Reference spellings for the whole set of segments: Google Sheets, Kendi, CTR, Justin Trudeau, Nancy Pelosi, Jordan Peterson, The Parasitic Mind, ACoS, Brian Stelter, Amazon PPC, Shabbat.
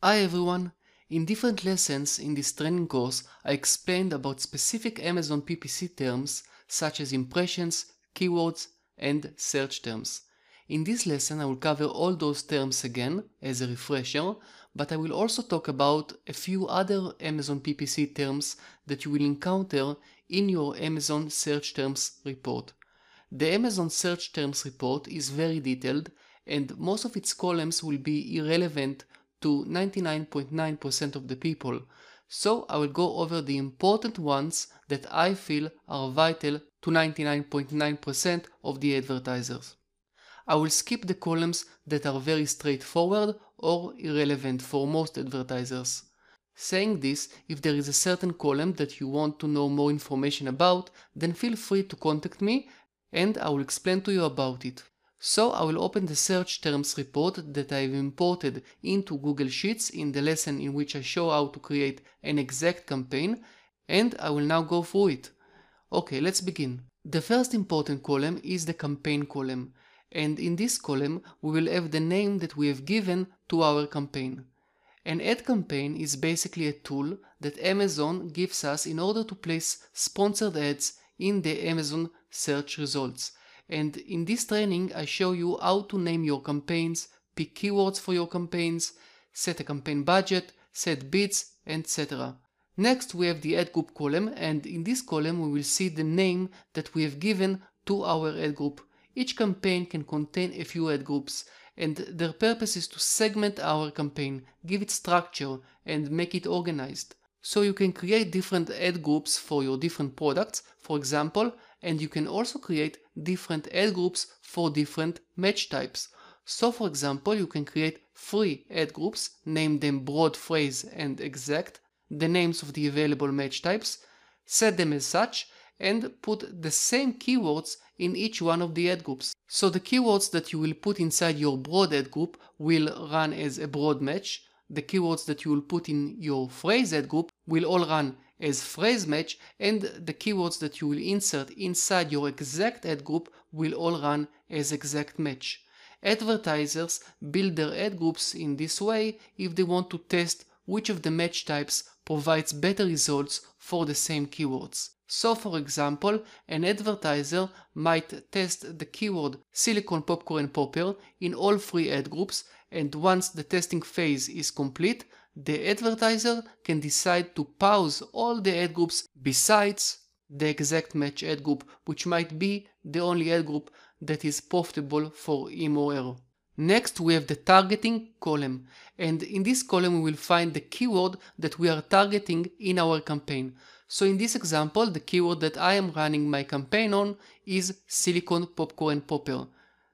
Hi everyone! In different lessons in this training course, I explained about specific Amazon PPC terms such as impressions, keywords, and search terms. In this lesson, I will cover all those terms again as a refresher, but I will also talk about a few other Amazon PPC terms that you will encounter in your Amazon Search Terms report. The Amazon Search Terms report is very detailed, and most of its columns will be irrelevant to 99.9% of the people, so I will go over the important ones that I feel are vital to 99.9% of the advertisers. I will skip the columns that are very straightforward or irrelevant for most advertisers. Saying this, if there is a certain column that you want to know more information about, then feel free to contact me and I will explain to you about it. So I will open the search terms report that I've imported into Google Sheets in the lesson in which I show how to create an exact campaign, and I will now go through it. Okay, let's begin. The first important column is the campaign column, and in this column we will have the name that we have given to our campaign. An ad campaign is basically a tool that Amazon gives us in order to place sponsored ads in the Amazon search results. And in this training, I show you how to name your campaigns, pick keywords for your campaigns, set a campaign budget, set bids, etc. Next, we have the ad group column, and in this column, we will see the name that we have given to our ad group. Each campaign can contain a few ad groups, and their purpose is to segment our campaign, give it structure, and make it organized. So you can create different ad groups for your different products, for example, and you can also create different ad groups for different match types. So for example, you can create 3 ad groups, name them broad, phrase, and exact, the names of the available match types, set them as such, and put the same keywords in each one of the ad groups. So the keywords that you will put inside your broad ad group will run as a broad match, the keywords that you will put in your phrase ad group will all run as phrase match, and the keywords that you will insert inside your exact ad group will all run as exact match. Advertisers build their ad groups in this way if they want to test which of the match types provides better results for the same keywords. So for example, an advertiser might test the keyword silicone popcorn popper in all 3 ad groups, and once the testing phase is complete, the advertiser can decide to pause all the ad groups besides the exact match ad group, which might be the only ad group that is profitable for him or her. Next, we have the targeting column, and in this column we will find the keyword that we are targeting in our campaign. So in this example, the keyword that I am running my campaign on is silicone popcorn popper.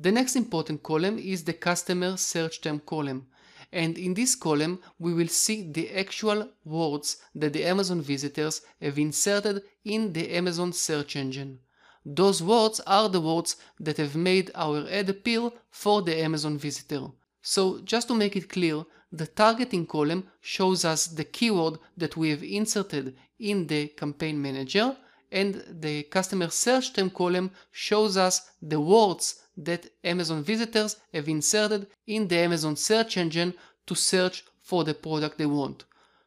The next important column is the customer search term column. And in this column, we will see the actual words that the Amazon visitors have inserted in the Amazon search engine. Those words are the words that have made our ad appear for the Amazon visitor. So just to make it clear, the targeting column shows us the keyword that we have inserted in the campaign manager, and the customer search term column shows us the words that Amazon visitors have inserted in the Amazon search engine to search for the product they want.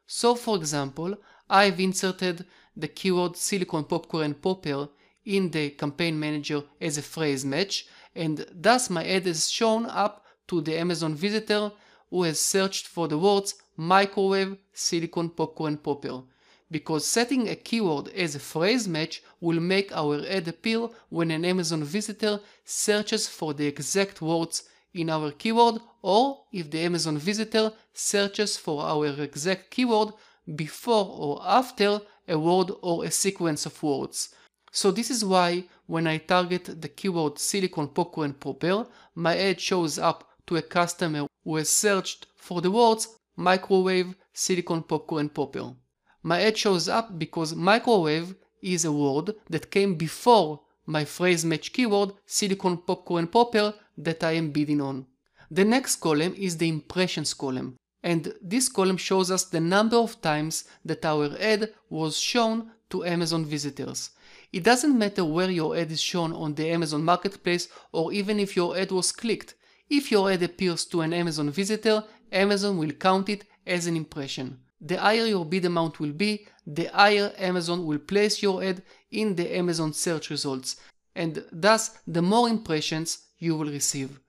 So for example, I've inserted the keyword silicone popcorn popper in the campaign manager as a phrase match, and thus my ad is shown up to the Amazon visitor who has searched for the words microwave silicone popcorn popper, because setting a keyword as a phrase match will make our ad appear when an Amazon visitor searches for the exact words in our keyword, or if the Amazon visitor searches for our exact keyword before or after a word or a sequence of words. So this is why when I target the keyword silicone popcorn popper, my ad shows up to a customer who has searched for the words microwave silicone popcorn popper. My ad shows up because microwave is a word that came before my phrase match keyword silicone popcorn popper that I am bidding on. The next column is the impressions column, and this column shows us the number of times that our ad was shown to Amazon visitors. It doesn't matter where your ad is shown on the Amazon marketplace, or even if your ad was clicked. If your ad appears to an Amazon visitor, Amazon will count it as an impression. The higher your bid amount will be, the higher Amazon will place your ad in the Amazon search results, and thus the more impressions you will receive.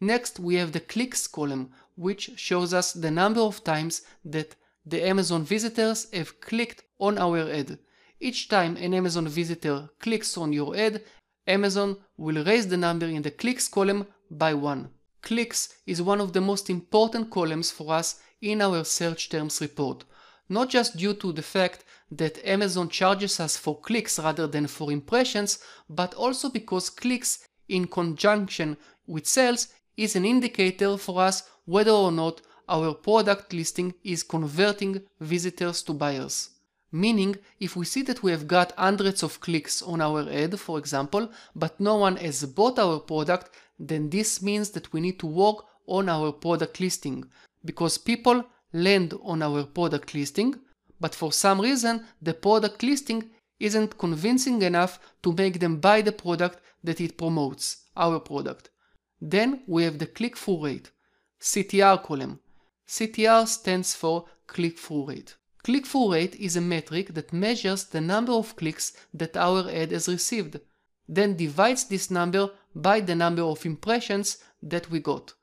Next, we have the clicks column, which shows us the number of times that the Amazon visitors have clicked on our ad. Each time an Amazon visitor clicks on your ad, Amazon will raise the number in the clicks column by 1. Clicks is one of the most important columns for us in our search terms report, not just due to the fact that Amazon charges us for clicks rather than for impressions, but also because clicks in conjunction with sales is an indicator for us whether or not our product listing is converting visitors to buyers. Meaning, if we see that we have got hundreds of clicks on our ad, for example, but no one has bought our product, then this means that we need to work on our product listing, because people land on our product listing, but for some reason the product listing isn't convincing enough to make them buy the product that it promotes, our product. Then we have the click-through rate, CTR column. CTR stands for click-through rate. Click-through rate is a metric that measures the number of clicks that our ad has received, then divides this number by the number of impressions that we got,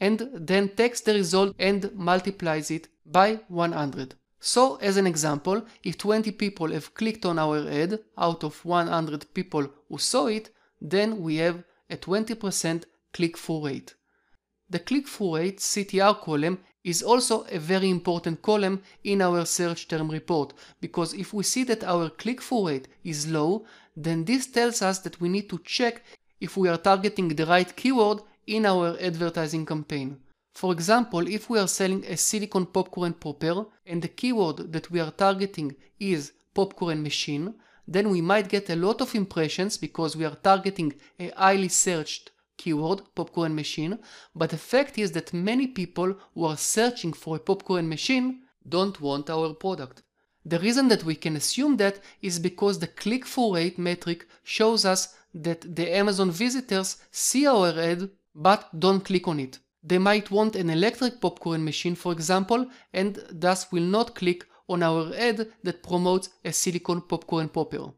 and then takes the result and multiplies it by 100. So, as an example, if 20 people have clicked on our ad out of 100 people who saw it, then we have a 20% click-through rate. The click-through rate CTR column is also a very important column in our search term report, because if we see that our click-through rate is low, then this tells us that we need to check if we are targeting the right keyword in our advertising campaign. For example, if we are selling a silicone popcorn popper and the keyword that we are targeting is popcorn machine, then we might get a lot of impressions because we are targeting a highly searched keyword, popcorn machine, but the fact is that many people who are searching for a popcorn machine don't want our product. The reason that we can assume that is because the click-through rate metric shows us that the Amazon visitors see our ad but don't click on it. They might want an electric popcorn machine, for example, and thus will not click on our ad that promotes a silicone popcorn popper.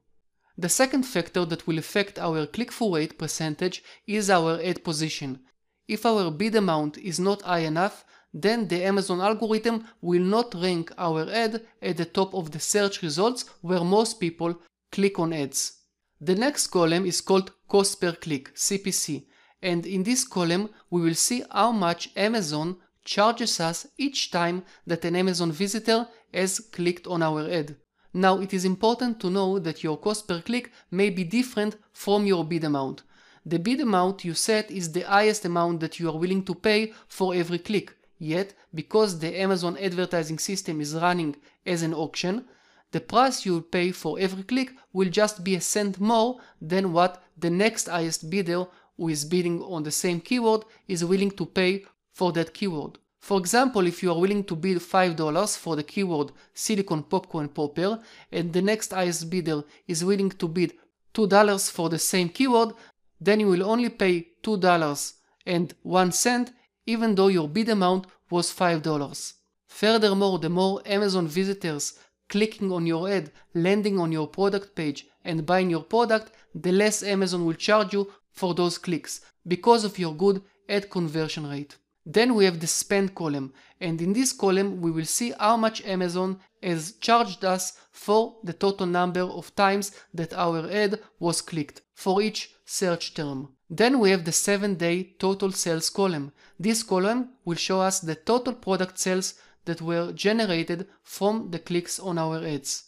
The second factor that will affect our click-through rate percentage is our ad position. If our bid amount is not high enough, then the Amazon algorithm will not rank our ad at the top of the search results where most people click on ads. The next column is called cost per click, CPC, and in this column we will see how much Amazon charges us each time that an Amazon visitor has clicked on our ad. Now, it is important to know that your cost per click may be different from your bid amount. The bid amount you set is the highest amount that you are willing to pay for every click. Yet, because the Amazon advertising system is running as an auction, the price you will pay for every click will just be a cent more than what the next highest bidder who is bidding on the same keyword is willing to pay for that keyword. For example, if you are willing to bid $5 for the keyword silicone popcorn popper and the next highest bidder is willing to bid $2 for the same keyword, then you will only pay $2.01 even though your bid amount was $5. Furthermore, the more Amazon visitors clicking on your ad, landing on your product page and buying your product, the less Amazon will charge you for those clicks because of your good ad conversion rate. Then we have the spend column, and in this column we will see how much Amazon has charged us for the total number of times that our ad was clicked for each search term. Then we have the 7-day total sales column. This column will show us the total product sales that were generated from the clicks on our ads.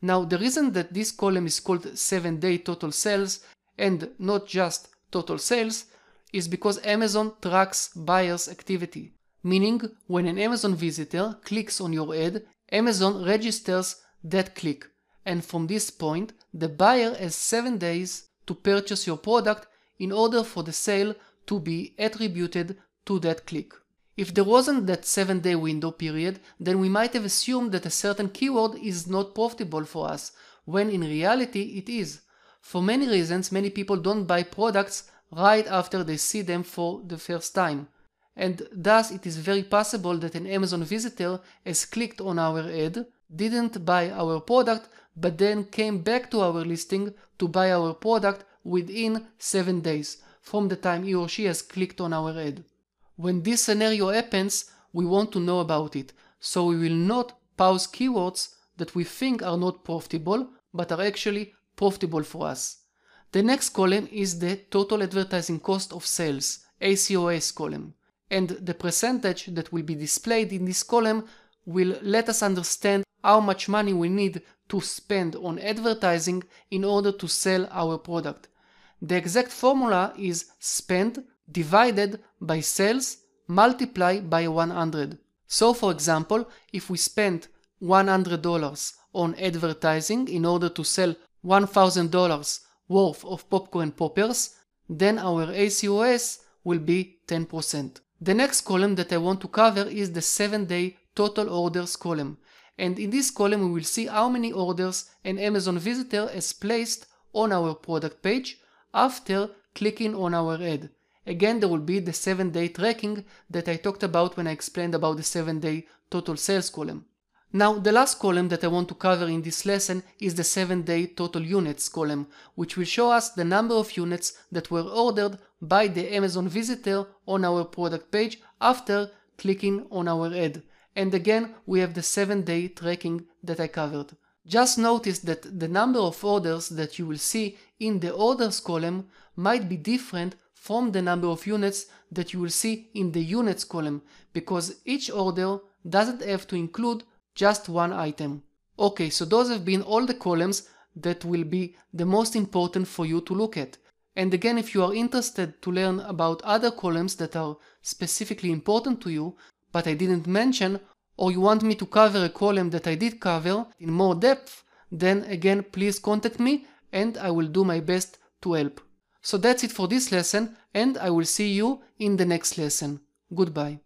Now, the reason that this column is called 7-day total sales and not just total sales is because Amazon tracks buyers' activity. Meaning, when an Amazon visitor clicks on your ad, Amazon registers that click. And from this point, the buyer has 7 days to purchase your product in order for the sale to be attributed to that click. If there wasn't that 7-day window period, then we might have assumed that a certain keyword is not profitable for us, when in reality it is. For many reasons, many people don't buy products right after they see them for the first time. and thus it is very possible that an Amazon visitor has clicked on our ad, didn't buy our product, but then came back to our listing to buy our product within 7 days from the time he or she has clicked on our ad. When this scenario happens, we want to know about it, so we will not pause keywords that we think are not profitable, but are actually profitable for us. The next column is the total advertising cost of sales, ACoS column, and the percentage that will be displayed in this column will let us understand how much money we need to spend on advertising in order to sell our product. The exact formula is spend divided by sales multiplied by 100. So for example, if we spent $100 on advertising in order to sell $1,000 worth of popcorn poppers, then our ACoS will be 10%. The next column that I want to cover is the 7-day total orders column, and in this column we will see how many orders an Amazon visitor has placed on our product page after clicking on our ad. Again, there will be the 7-day tracking that I talked about when I explained about the 7-day total sales column. Now, the last column that I want to cover in this lesson is the 7-day total units column, which will show us the number of units that were ordered by the Amazon visitor on our product page after clicking on our ad. And again, we have the 7-day tracking that I covered. Just notice that the number of orders that you will see in the orders column might be different from the number of units that you will see in the units column, because each order doesn't have to include just one item. Okay, so those have been all the columns that will be the most important for you to look at. And again, if you are interested to learn about other columns that are specifically important to you, but I didn't mention, or you want me to cover a column that I did cover in more depth, then again, please contact me and I will do my best to help. So that's it for this lesson, and I will see you in the next lesson. Goodbye.